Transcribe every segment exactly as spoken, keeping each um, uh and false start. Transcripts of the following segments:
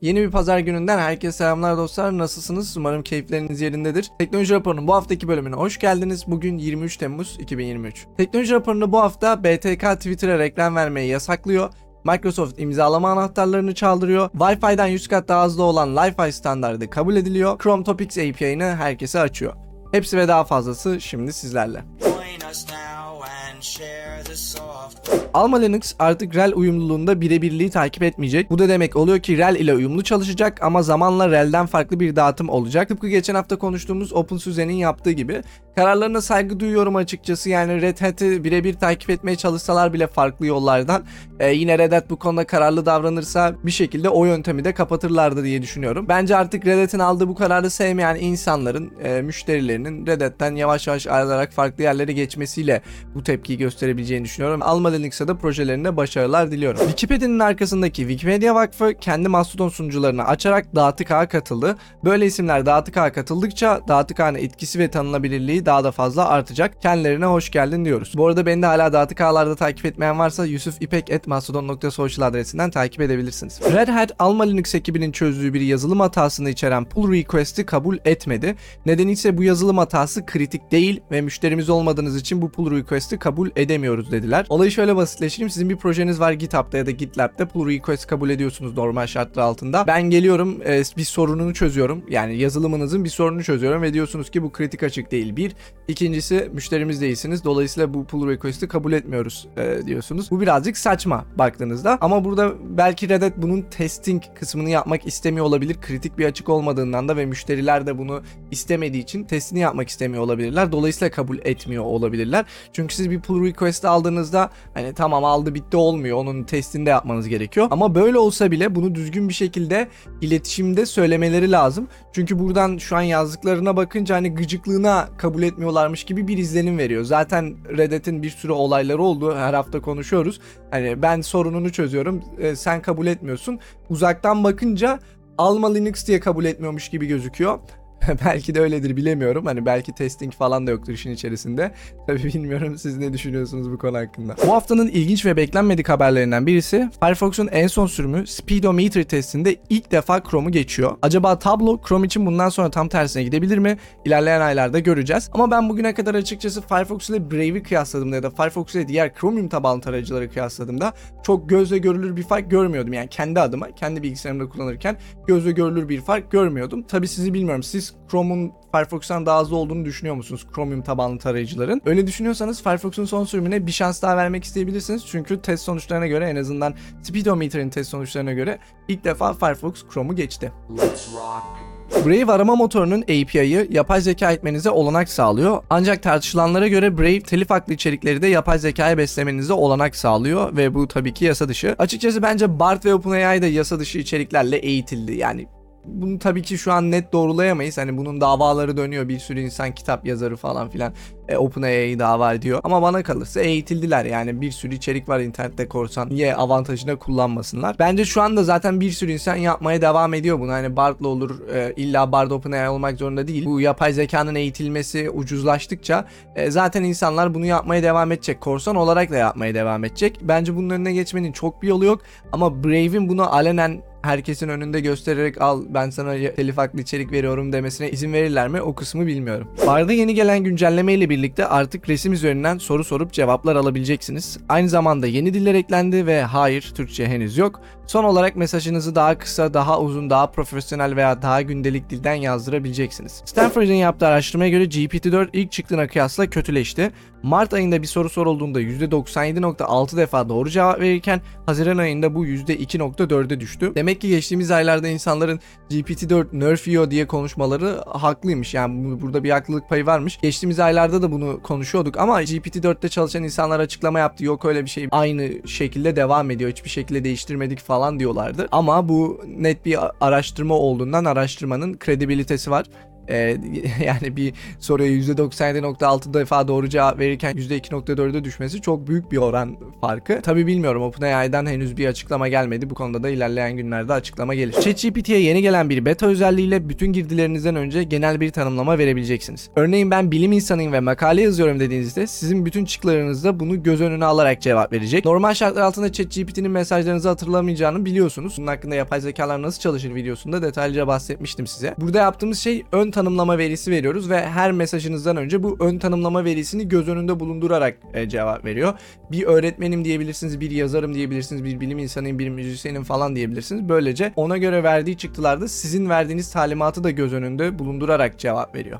Yeni bir pazar gününden herkese selamlar dostlar, nasılsınız? Umarım keyifleriniz yerindedir. Teknoloji Raporu'nun bu haftaki bölümüne hoş geldiniz. Bugün yirmi üç Temmuz iki bin yirmi üç. Teknoloji Raporu'nu bu hafta B T K Twitter'a reklam vermeyi yasaklıyor. Microsoft imzalama anahtarlarını çaldırıyor. Wi-Fi'den yüz kat daha hızlı olan Li-Fi standardı kabul ediliyor. Chrome Topics A P I'ini herkese açıyor. Hepsi ve daha fazlası şimdi sizlerle. Alma Linux artık R E L uyumluluğunda birebirliği takip etmeyecek. Bu da demek oluyor ki R E L ile uyumlu çalışacak ama zamanla R E L'den farklı bir dağıtım olacak. Tıpkı geçen hafta konuştuğumuz OpenSUSE'nin yaptığı gibi. Kararlarına saygı duyuyorum açıkçası. Yani Red Hat'i birebir takip etmeye çalışsalar bile farklı yollardan. Ee, yine Red Hat bu konuda kararlı davranırsa bir şekilde o yöntemi de kapatırlardı diye düşünüyorum. Bence artık Red Hat'in aldığı bu kararı sevmeyen insanların, e, müşterilerinin Red Hat'ten yavaş yavaş ayrılarak farklı yerlere geçmesiyle bu tepkiyi gösterebileceğini düşünüyorum. Alma Linux'a da projelerinde başarılar diliyorum. Wikipedia'nın arkasındaki Wikimedia Vakfı kendi Mastodon sunucularını açarak Dağıtık Ağ'a katıldı. Böyle isimler Dağıtık Ağ'a katıldıkça Dağıtık Ağ'ın etkisi ve tanınabilirliği daha da fazla artacak. Kendilerine hoş geldin diyoruz. Bu arada beni de hala Dağıtık Ağ'larda takip etmeyen varsa yusufipek at mastodon nokta social adresinden takip edebilirsiniz. Red Hat, Alma Linux ekibinin çözdüğü bir yazılım hatasını içeren pull request'i kabul etmedi. Nedeni ise bu yazılım hatası kritik değil ve müşterimiz olmadığınız için bu pull request'i kabul edemiyoruz dediler. Olayı şöyle basitleştireyim. Sizin bir projeniz var GitHub'da ya da GitLab'da. Pull request kabul ediyorsunuz normal şartlar altında. Ben geliyorum bir sorununu çözüyorum. Yani yazılımınızın bir sorununu çözüyorum ve diyorsunuz ki bu kritik açık değil. Bir. İkincisi müşterimiz değilsiniz. Dolayısıyla bu pull request'i kabul etmiyoruz e, diyorsunuz. Bu birazcık saçma baktığınızda. Ama burada belki Red Hat bunun testing kısmını yapmak istemiyor olabilir. Kritik bir açık olmadığından da ve müşteriler de bunu istemediği için testini yapmak istemiyor olabilirler. Dolayısıyla kabul etmiyor olabilirler. Çünkü siz bir pull request'i aldığınızda hani tamam aldı bitti olmuyor. Onun testini de yapmanız gerekiyor. Ama böyle olsa bile bunu düzgün bir şekilde iletişimde söylemeleri lazım. Çünkü buradan şu an yazdıklarına bakınca hani gıcıklığına kabul etmiyorlarmış gibi bir izlenim veriyor. Zaten Red Hat'in bir sürü olayları oldu. Her hafta konuşuyoruz. Hani ben sorununu çözüyorum. Sen kabul etmiyorsun. Uzaktan bakınca Alma Linux diye kabul etmiyormuş gibi gözüküyor. Belki de öyledir bilemiyorum. Hani belki testing falan da yoktur işin içerisinde. Tabii bilmiyorum, siz ne düşünüyorsunuz bu konu hakkında. Bu haftanın ilginç ve beklenmedik haberlerinden birisi Firefox'un en son sürümü Speedometer testinde ilk defa Chrome'u geçiyor. Acaba tablo Chrome için bundan sonra tam tersine gidebilir mi? İlerleyen aylarda göreceğiz. Ama ben bugüne kadar açıkçası Firefox ile Brave'i kıyasladığımda ya da Firefox ile diğer Chromium tabanlı tarayıcıları kıyasladığımda çok gözle görülür bir fark görmüyordum. Yani kendi adıma, kendi bilgisayarımda kullanırken gözle görülür bir fark görmüyordum. Tabii sizi bilmiyorum. Siz Chrome'un Firefox'tan daha hızlı olduğunu düşünüyor musunuz? Chromium tabanlı tarayıcıların. Öyle düşünüyorsanız Firefox'un son sürümüne bir şans daha vermek isteyebilirsiniz. Çünkü test sonuçlarına göre, en azından Speedometer'in test sonuçlarına göre ilk defa Firefox Chrome'u geçti. Brave arama motorunun A P I'yi yapay zeka etmenize olanak sağlıyor. Ancak tartışılanlara göre Brave telif haklı içerikleri de yapay zekaya beslemenize olanak sağlıyor ve bu tabii ki yasa dışı. Açıkçası bence Bard ve OpenAI de yasa dışı içeriklerle eğitildi. Yani bunu tabii ki şu an net doğrulayamayız. Hani bunun davaları dönüyor. Bir sürü insan, kitap yazarı falan filan e, OpenAI'yi dava ediyor. Ama bana kalırsa eğitildiler. Yani bir sürü içerik var internette, korsan. Niye avantajına kullanmasınlar? Bence şu anda zaten bir sürü insan yapmaya devam ediyor bunu. Hani Bard'la olur. E, illa Bard OpenAI olmak zorunda değil. Bu yapay zekanın eğitilmesi ucuzlaştıkça e, zaten insanlar bunu yapmaya devam edecek. Korsan olarak da yapmaya devam edecek. Bence bunun önüne geçmenin çok bir yolu yok. Ama Brave'in bunu alenen herkesin önünde göstererek al ben sana telif haklı içerik veriyorum demesine izin verirler mi? O kısmı bilmiyorum. Bard'a yeni gelen güncelleme ile birlikte artık resim üzerinden soru sorup cevaplar alabileceksiniz. Aynı zamanda yeni diller eklendi ve hayır, Türkçe henüz yok. Son olarak mesajınızı daha kısa, daha uzun, daha profesyonel veya daha gündelik dilden yazdırabileceksiniz. Stanford'ın yaptığı araştırmaya göre G P T dört ilk çıktığına kıyasla kötüleşti. Mart ayında bir soru sorulduğunda yüzde doksan yedi nokta altı defa doğru cevap verirken Haziran ayında bu yüzde iki nokta dört'e düştü. Demek Demek ki geçtiğimiz aylarda insanların G P T dört nerf yiyor diye konuşmaları haklıymış. Yani burada bir haklılık payı varmış. Geçtiğimiz aylarda da bunu konuşuyorduk ama G P T dört'te çalışan insanlar açıklama yaptı. Yok öyle bir şey, aynı şekilde devam ediyor. Hiçbir şekilde değiştirmedik falan diyorlardı. Ama bu net bir araştırma olduğundan araştırmanın kredibilitesi var. e, yani bir soruya yüzde doksan yedi nokta altı defa doğru cevap verirken yüzde iki nokta dört'e düşmesi çok büyük bir oran farkı. Tabii bilmiyorum, OpenAI'den henüz bir açıklama gelmedi. Bu konuda da ilerleyen günlerde açıklama gelir. ChatGPT'ye yeni gelen bir beta özelliğiyle bütün girdilerinizden önce genel bir tanımlama verebileceksiniz. Örneğin ben bilim insanıyım ve makale yazıyorum dediğinizde sizin bütün çıktılarınızda bunu göz önüne alarak cevap verecek. Normal şartlar altında ChatGPT'nin mesajlarınızı hatırlamayacağını biliyorsunuz. Bunun hakkında yapay zekalar nasıl çalışır videosunda detaylıca bahsetmiştim size. Burada yaptığımız şey ön tanımlama verisi veriyoruz ve her mesajınızdan önce bu ön tanımlama verisini göz önünde bulundurarak e, cevap veriyor. Bir öğretmenim diyebilirsiniz, bir yazarım diyebilirsiniz, bir bilim insanıyım, bir müzisyenim falan diyebilirsiniz. Böylece ona göre verdiği çıktılarda sizin verdiğiniz talimatı da göz önünde bulundurarak cevap veriyor.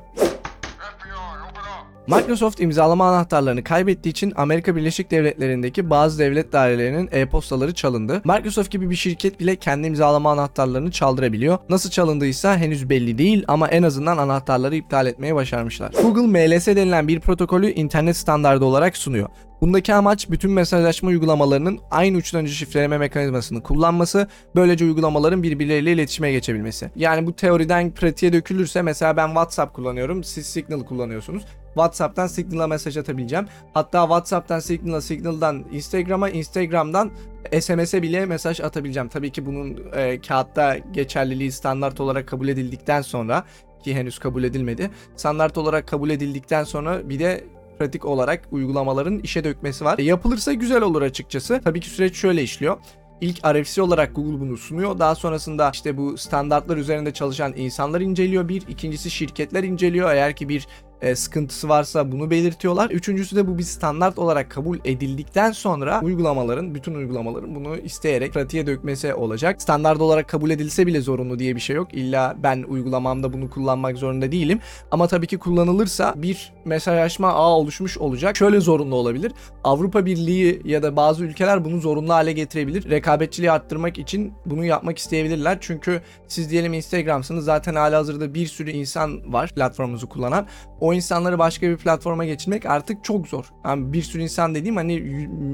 Microsoft imzalama anahtarlarını kaybettiği için Amerika Birleşik Devletleri'ndeki bazı devlet dairelerinin e-postaları çalındı. Microsoft gibi bir şirket bile kendi imzalama anahtarlarını çaldırabiliyor. Nasıl çalındıysa henüz belli değil ama en azından anahtarları iptal etmeye başarmışlar. Google M L S denilen bir protokolü internet standardı olarak sunuyor. Bundaki amaç bütün mesajlaşma uygulamalarının aynı uçtan uca şifreleme mekanizmasını kullanması, böylece uygulamaların birbirleriyle iletişime geçebilmesi. Yani bu teoriden pratiğe dökülürse mesela ben WhatsApp kullanıyorum, siz Signal kullanıyorsunuz. WhatsApp'tan Signal'a mesaj atabileceğim. Hatta WhatsApp'tan Signal'a, Signal'dan Instagram'a, Instagram'dan S M S'e bile mesaj atabileceğim. Tabii ki bunun e, kağıtta geçerliliği standart olarak kabul edildikten sonra, ki henüz kabul edilmedi. Standart olarak kabul edildikten sonra bir de pratik olarak uygulamaların işe dökmesi var. E, yapılırsa güzel olur açıkçası. Tabii ki süreç şöyle işliyor. İlk R F C olarak Google bunu sunuyor. Daha sonrasında işte bu standartlar üzerinde çalışan insanlar inceliyor. Bir, ikincisi şirketler inceliyor. Eğer ki bir E, sıkıntısı varsa bunu belirtiyorlar. Üçüncüsü de bu bir standart olarak kabul edildikten sonra uygulamaların, bütün uygulamaların bunu isteyerek pratiğe dökmesi olacak. Standart olarak kabul edilse bile zorunlu diye bir şey yok. İlla ben uygulamamda bunu kullanmak zorunda değilim. Ama tabii ki kullanılırsa bir mesajlaşma ağı oluşmuş olacak. Şöyle zorunlu olabilir. Avrupa Birliği ya da bazı ülkeler bunu zorunlu hale getirebilir. Rekabetçiliği arttırmak için bunu yapmak isteyebilirler. Çünkü siz diyelim Instagram'sınız. Zaten halihazırda bir sürü insan var platformunuzu kullanan. O O insanları başka bir platforma geçirmek artık çok zor. Yani bir sürü insan dediğim hani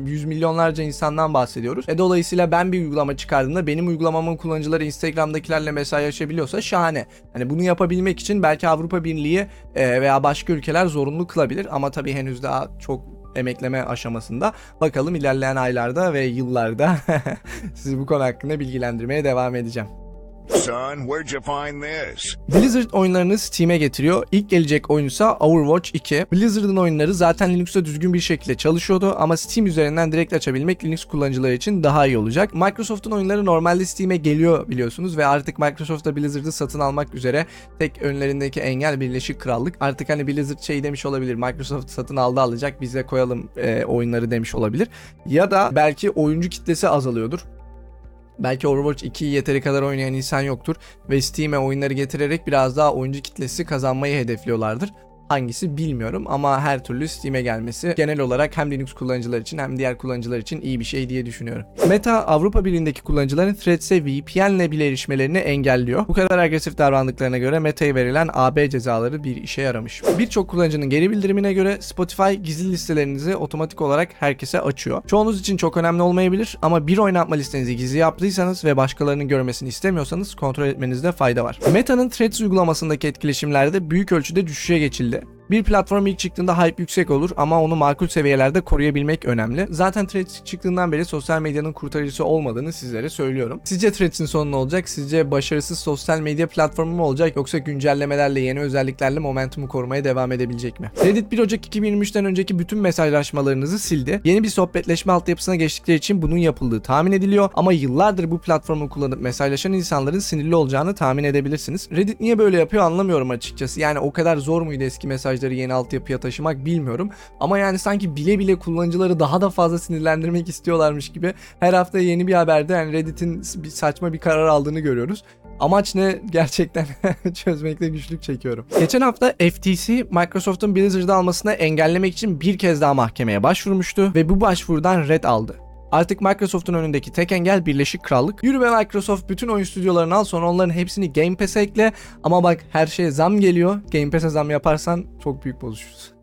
yüz milyonlarca insandan bahsediyoruz. E dolayısıyla ben bir uygulama çıkardığımda benim uygulamamın kullanıcıları Instagram'dakilerle mesajlaşabiliyorsa şahane. Hani bunu yapabilmek için belki Avrupa Birliği veya başka ülkeler zorunlu kılabilir ama tabii henüz daha çok emekleme aşamasında. Bakalım ilerleyen aylarda ve yıllarda sizi bu konu hakkında bilgilendirmeye devam edeceğim. Son, where'd you find this? Blizzard oyunlarını Steam'e getiriyor. İlk gelecek oyunsa Overwatch iki. Blizzard'ın oyunları zaten Linux'ta düzgün bir şekilde çalışıyordu ama Steam üzerinden direkt açabilmek Linux kullanıcıları için daha iyi olacak. Microsoft'un oyunları normalde Steam'e geliyor biliyorsunuz ve artık Microsoft da Blizzard'ı satın almak üzere. Tek önlerindeki engel Birleşik Krallık. Artık hani Blizzard şey demiş olabilir, Microsoft satın aldı alacak biz de koyalım e, oyunları demiş olabilir. Ya da belki oyuncu kitlesi azalıyordur. Belki Overwatch iki'yi yeteri kadar oynayan insan yoktur ve Steam'e oyunları getirerek biraz daha oyuncu kitlesi kazanmayı hedefliyorlardır. Hangisi bilmiyorum ama her türlü Steam'e gelmesi genel olarak hem Linux kullanıcılar için hem diğer kullanıcılar için iyi bir şey diye düşünüyorum. Meta, Avrupa Birliği'ndeki kullanıcıların Threads'e V P N'le bile erişmelerini engelliyor. Bu kadar agresif davrandıklarına göre Meta'ya verilen A B cezaları bir işe yaramış. Birçok kullanıcının geri bildirimine göre Spotify gizli listelerinizi otomatik olarak herkese açıyor. Çoğunuz için çok önemli olmayabilir ama bir oynatma listenizi gizli yaptıysanız ve başkalarının görmesini istemiyorsanız kontrol etmenizde fayda var. Meta'nın Threads uygulamasındaki etkileşimlerde büyük ölçüde düşüşe geçildi. Bir platform ilk çıktığında hype yüksek olur ama onu makul seviyelerde koruyabilmek önemli. Zaten Threads çıktığından beri sosyal medyanın kurtarıcısı olmadığını sizlere söylüyorum. Sizce Threads'in sonu ne olacak? Sizce başarısız sosyal medya platformu mu olacak yoksa güncellemelerle, yeni özelliklerle momentumu korumaya devam edebilecek mi? Reddit bir Ocak iki bin yirmi üç'ten önceki bütün mesajlaşmalarınızı sildi. Yeni bir sohbetleşme altyapısına geçtikleri için bunun yapıldığı tahmin ediliyor ama yıllardır bu platformu kullanıp mesajlaşan insanların sinirli olacağını tahmin edebilirsiniz. Reddit niye böyle yapıyor anlamıyorum açıkçası. Yani o kadar zor muydu eski mesaj yeni altyapıya taşımak bilmiyorum. Ama yani sanki bile bile kullanıcıları daha da fazla sinirlendirmek istiyorlarmış gibi her hafta yeni bir haberde yani Reddit'in bir saçma bir karar aldığını görüyoruz. Amaç ne? Gerçekten çözmekte güçlük çekiyorum. Geçen hafta F T C Microsoft'un Blizzard'ı almasını engellemek için bir kez daha mahkemeye başvurmuştu ve bu başvurudan red aldı. Artık Microsoft'un önündeki tek engel Birleşik Krallık. Yürü be Microsoft, bütün oyun stüdyolarını al sonra onların hepsini Game Pass'e ekle. Ama bak her şeye zam geliyor. Game Pass'e zam yaparsan çok büyük bozuşuruz.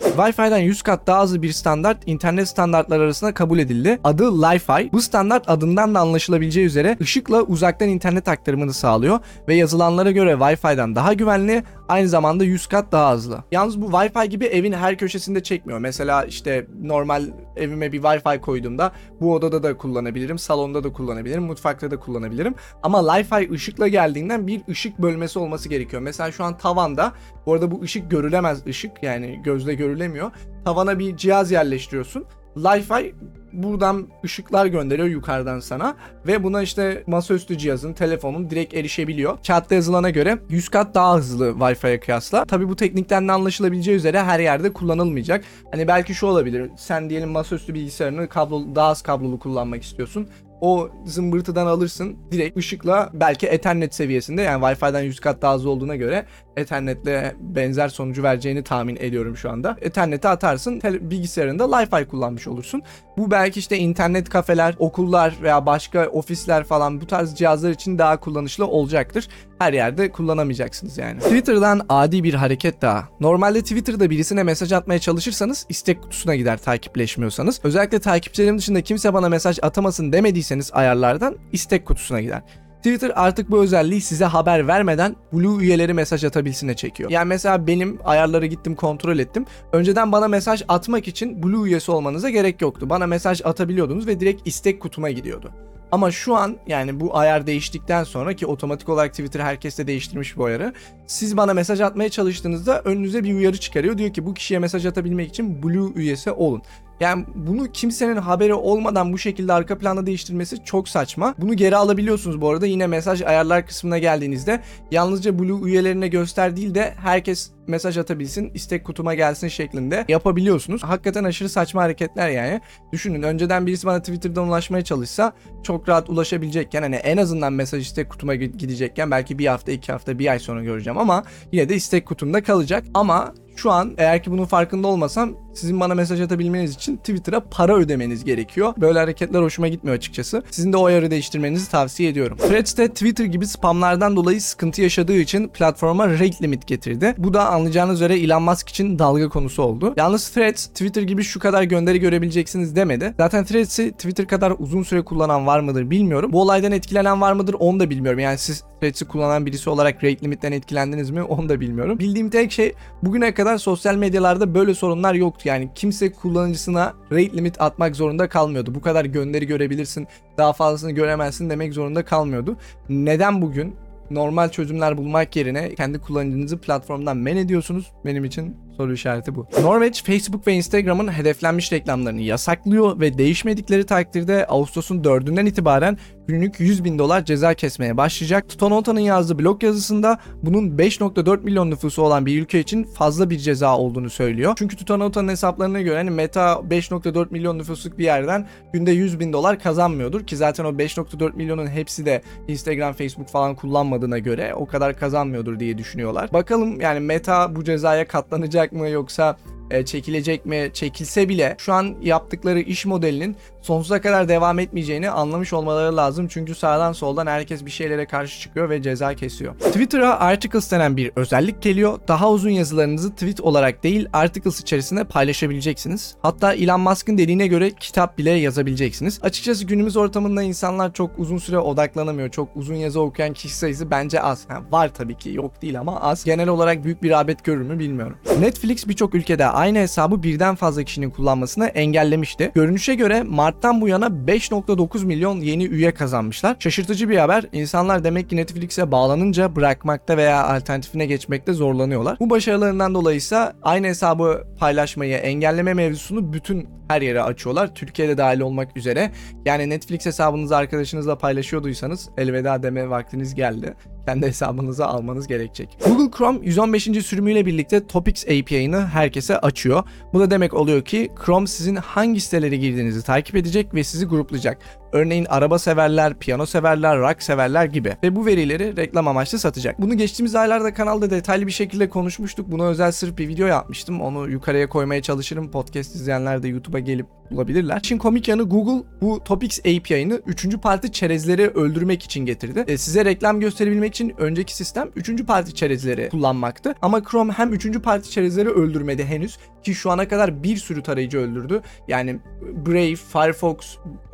Wi-Fi'den yüz kat daha hızlı bir standart internet standartları arasında kabul edildi. Adı Li-Fi. Bu standart adından da anlaşılabileceği üzere ışıkla uzaktan internet aktarımını sağlıyor ve yazılanlara göre Wi-Fi'den daha güvenli, aynı zamanda yüz kat daha hızlı. Yalnız bu Wi-Fi gibi evin her köşesinde çekmiyor. Mesela işte normal evime bir Wi-Fi koyduğumda bu odada da kullanabilirim, salonda da kullanabilirim, mutfakta da kullanabilirim. Ama Li-Fi ışıkla geldiğinden bir ışık bölmesi olması gerekiyor. Mesela şu an tavanda, bu arada bu ışık görülemez ışık, yani gözle görülemiyor. Tavana bir cihaz yerleştiriyorsun. Li-Fi buradan ışıklar gönderiyor yukarıdan sana ve buna işte masaüstü cihazın, telefonun direkt erişebiliyor. Kağıtta yazılana göre yüz kat daha hızlı Wi-Fi'ye kıyasla. Tabi bu teknikten de anlaşılabileceği üzere her yerde kullanılmayacak. Hani belki şu olabilir, sen diyelim masaüstü bilgisayarını kablo, daha az kablolu kullanmak istiyorsun. O zımbırtıdan alırsın, direkt ışıkla belki Ethernet seviyesinde, yani Wi-Fi'den yüz kat daha hızlı olduğuna göre Ethernet'le benzer sonucu vereceğini tahmin ediyorum şu anda. Ethernet'e atarsın, bilgisayarında Li-Fi kullanmış olursun. Bu belki işte internet kafeler, okullar veya başka ofisler falan, bu tarz cihazlar için daha kullanışlı olacaktır. Her yerde kullanamayacaksınız yani. Twitter'dan adi bir hareket daha. Normalde Twitter'da birisine mesaj atmaya çalışırsanız istek kutusuna gider takipleşmiyorsanız. Özellikle takipçilerim dışında kimse bana mesaj atamasın demediyseniz ayarlardan istek kutusuna gider. Twitter artık bu özelliği size haber vermeden Blue üyeleri mesaj atabilsine çekiyor. Yani mesela benim ayarlara gittim, kontrol ettim. Önceden bana mesaj atmak için Blue üyesi olmanıza gerek yoktu. Bana mesaj atabiliyordunuz ve direkt istek kutuma gidiyordu. Ama şu an, yani bu ayar değiştikten sonra, ki otomatik olarak Twitter herkes de değiştirmiş bu ayarı, siz bana mesaj atmaya çalıştığınızda önünüze bir uyarı çıkarıyor. Diyor ki bu kişiye mesaj atabilmek için Blue üyesi olun. Yani bunu kimsenin haberi olmadan bu şekilde arka planda değiştirmesi çok saçma. Bunu geri alabiliyorsunuz bu arada. Yine mesaj ayarlar kısmına geldiğinizde yalnızca Blue üyelerine göster değil de herkes mesaj atabilsin, istek kutuma gelsin şeklinde yapabiliyorsunuz. Hakikaten aşırı saçma hareketler yani. Düşünün, önceden birisi bana Twitter'dan ulaşmaya çalışsa çok rahat ulaşabilecekken, hani en azından mesaj istek kutuma gidecekken belki bir hafta, iki hafta, bir ay sonra göreceğim ama yine de istek kutumda kalacak. Ama şu an eğer ki bunun farkında olmasam, sizin bana mesaj atabilmeniz için Twitter'a para ödemeniz gerekiyor. Böyle hareketler hoşuma gitmiyor açıkçası. Sizin de o ayarı değiştirmenizi tavsiye ediyorum. Threads de Twitter gibi spamlardan dolayı sıkıntı yaşadığı için platforma rate limit getirdi. Bu da anlayacağınız üzere Elon Musk için dalga konusu oldu. Yalnız Threads Twitter gibi şu kadar gönderi görebileceksiniz demedi. Zaten Threads'i Twitter kadar uzun süre kullanan var mıdır bilmiyorum. Bu olaydan etkilenen var mıdır onu da bilmiyorum. Yani siz Threads'i kullanan birisi olarak rate limit'ten etkilendiniz mi onu da bilmiyorum. Bildiğim tek şey, bugüne kadar sosyal medyalarda böyle sorunlar yoktu. Yani kimse kullanıcısına rate limit atmak zorunda kalmıyordu. Bu kadar gönderi görebilirsin, daha fazlasını göremezsin demek zorunda kalmıyordu. Neden bugün normal çözümler bulmak yerine kendi kullanıcınızı platformdan men ediyorsunuz? Benim için soru işareti bu. Norveç, Facebook ve Instagram'ın hedeflenmiş reklamlarını yasaklıyor ve değişmedikleri takdirde Ağustos'un dördünden itibaren günlük yüz bin dolar ceza kesmeye başlayacak. Tutanota'nın yazdığı blog yazısında bunun beş nokta dört milyon nüfusu olan bir ülke için fazla bir ceza olduğunu söylüyor. Çünkü Tutanota'nın hesaplarına göre hani Meta beş nokta dört milyon nüfusluk bir yerden günde yüz bin dolar kazanmıyordur ki zaten o beş nokta dört milyonun hepsi de Instagram, Facebook falan kullanmadığına göre o kadar kazanmıyordur diye düşünüyorlar. Bakalım yani Meta bu cezaya katlanacak mı yoksa çekilecek mi? Çekilse bile şu an yaptıkları iş modelinin sonsuza kadar devam etmeyeceğini anlamış olmaları lazım. Çünkü sağdan soldan herkes bir şeylere karşı çıkıyor ve ceza kesiyor. Twitter'a Articles denen bir özellik geliyor. Daha uzun yazılarınızı tweet olarak değil, Articles içerisinde paylaşabileceksiniz. Hatta Elon Musk'ın dediğine göre kitap bile yazabileceksiniz. Açıkçası günümüz ortamında insanlar çok uzun süre odaklanamıyor. Çok uzun yazı okuyan kişi sayısı bence az. Yani var tabii ki, yok değil ama az. Genel olarak büyük bir rağbet görür mü bilmiyorum. Netflix birçok ülkede aynı hesabı birden fazla kişinin kullanmasını engellemişti. Görünüşe göre Mart'tan bu yana beş nokta dokuz milyon yeni üye kazanmışlar. Şaşırtıcı bir haber. İnsanlar demek ki Netflix'e bağlanınca bırakmakta veya alternatifine geçmekte zorlanıyorlar. Bu başarılarından dolayı ise aynı hesabı paylaşmayı engelleme mevzusunu bütün her yere açıyorlar. Türkiye'de dahil olmak üzere. Yani Netflix hesabınızı arkadaşınızla paylaşıyorduysanız elveda deme vaktiniz geldi. Kendi hesabınıza almanız gerekecek. Google Chrome yüz on beşinci sürümüyle birlikte Topics A P I'ını herkese açıyor. Bu da demek oluyor ki Chrome sizin hangi sitelere girdiğinizi takip edecek ve sizi gruplayacak. Örneğin araba severler, piyano severler, rock severler gibi. Ve bu verileri reklam amaçlı satacak. Bunu geçtiğimiz aylarda kanalda detaylı bir şekilde konuşmuştuk. Buna özel sırf bir video yapmıştım. Onu yukarıya koymaya çalışırım. Podcast izleyenler de YouTube'a gelip bulabilirler. İşin komik yanı Google bu Topics A P I'ını üçüncü parti çerezleri öldürmek için getirdi. E, size reklam gösterebilmek için önceki sistem üçüncü parti çerezleri kullanmaktı. Ama Chrome hem üçüncü parti çerezleri öldürmedi henüz ki şu ana kadar bir sürü tarayıcı öldürdü. Yani Brave, Firefox,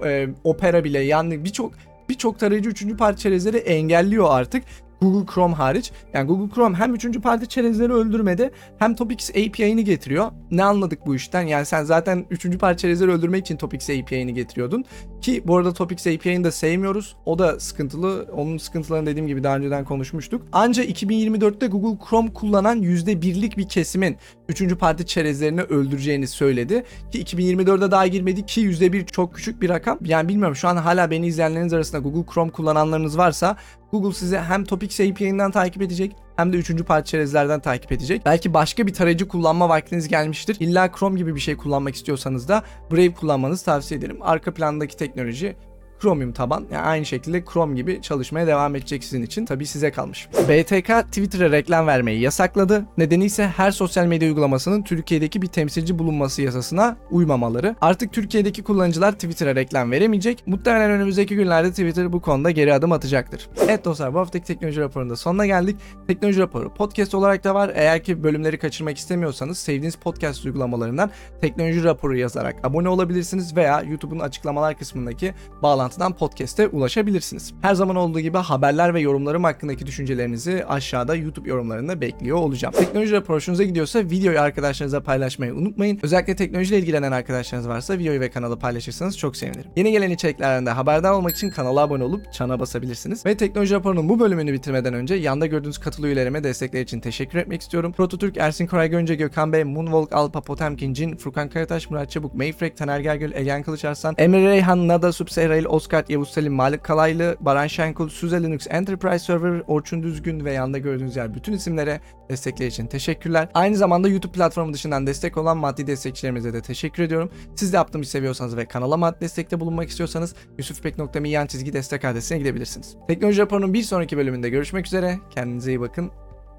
e, Opera bile yani birçok birçok tarayıcı üçüncü parti çerezleri engelliyor artık. Google Chrome hariç. Yani Google Chrome hem üçüncü parti çerezleri öldürmedi hem Topics A P I'ni getiriyor. Ne anladık bu işten? Yani sen zaten üçüncü parti çerezleri öldürmek için Topics A P I'ni getiriyordun. Ki bu arada Topics A P I'ni de sevmiyoruz. O da sıkıntılı. Onun sıkıntılarını dediğim gibi daha önceden konuşmuştuk. Anca iki bin yirmi dörtte Google Chrome kullanan yüzde birlik bir kesimin üçüncü parti çerezlerini öldüreceğini söyledi. Ki iki bin yirmi dörde daha girmedi ki yüzde bir çok küçük bir rakam. Yani bilmiyorum, şu an hala beni izleyenleriniz arasında Google Chrome kullananlarınız varsa Google size hem Topics A P I'nden takip edecek hem de üçüncü parti çerezlerden takip edecek. Belki başka bir tarayıcı kullanma vaktiniz gelmiştir. İlla Chrome gibi bir şey kullanmak istiyorsanız da Brave kullanmanızı tavsiye ederim. Arka plandaki teknoloji Chromium taban. Yani aynı şekilde Chrome gibi çalışmaya devam edecek sizin için. Tabii size kalmış. B T K Twitter'a reklam vermeyi yasakladı. Nedeni ise her sosyal medya uygulamasının Türkiye'deki bir temsilci bulunması yasasına uymamaları. Artık Türkiye'deki kullanıcılar Twitter'a reklam veremeyecek. Muhtemelen önümüzdeki günlerde Twitter bu konuda geri adım atacaktır. Evet dostlar, bu haftaki Teknoloji Raporu'nda sonuna geldik. Teknoloji Raporu podcast olarak da var. Eğer ki bölümleri kaçırmak istemiyorsanız sevdiğiniz podcast uygulamalarından Teknoloji Raporu yazarak abone olabilirsiniz veya YouTube'un açıklamalar kısmındaki bağlantı podcast'e ulaşabilirsiniz. Her zaman olduğu gibi haberler ve yorumlarım hakkındaki düşüncelerinizi aşağıda YouTube yorumlarında bekliyor olacağım. Teknoloji Raporu hoşunuza gidiyorsa videoyu arkadaşlarınıza paylaşmayı unutmayın. Özellikle teknolojiyle ilgilenen arkadaşlarınız varsa videoyu ve kanalı paylaşırsanız çok sevinirim. Yeni gelen içeriklerden de haberdar olmak için kanala abone olup çana basabilirsiniz. Ve Teknoloji Raporu'nun bu bölümünü bitirmeden önce yanda gördüğünüz katılı üyelerime destekleri için teşekkür etmek istiyorum. Prototürk, Ersin Koray Gönce, Gökhan Bey, Moonwalk, Alpa, Potemkin, Cin, Furkan Karataş, Murat Çabuk, Mayfrek, Taner Gergül, Egen Kılıçarslan, Emre Reyhan, Nada, Subserail, Oscar, Yavuz Selim, Malik Kalaylı, Baran Şenkul, SUSE Linux Enterprise Server, Orçun Düzgün ve yanda gördüğünüz yer bütün isimlere destekleri için teşekkürler. Aynı zamanda YouTube platformu dışından destek olan maddi destekçilerimize de teşekkür ediyorum. Siz de yaptığımı seviyorsanız ve kanala maddi destekte bulunmak istiyorsanız yusufpek nokta mi yan çizgi destek adresine gidebilirsiniz. Teknoloji Raporu'nun bir sonraki bölümünde görüşmek üzere. Kendinize iyi bakın.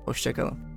Hoşçakalın.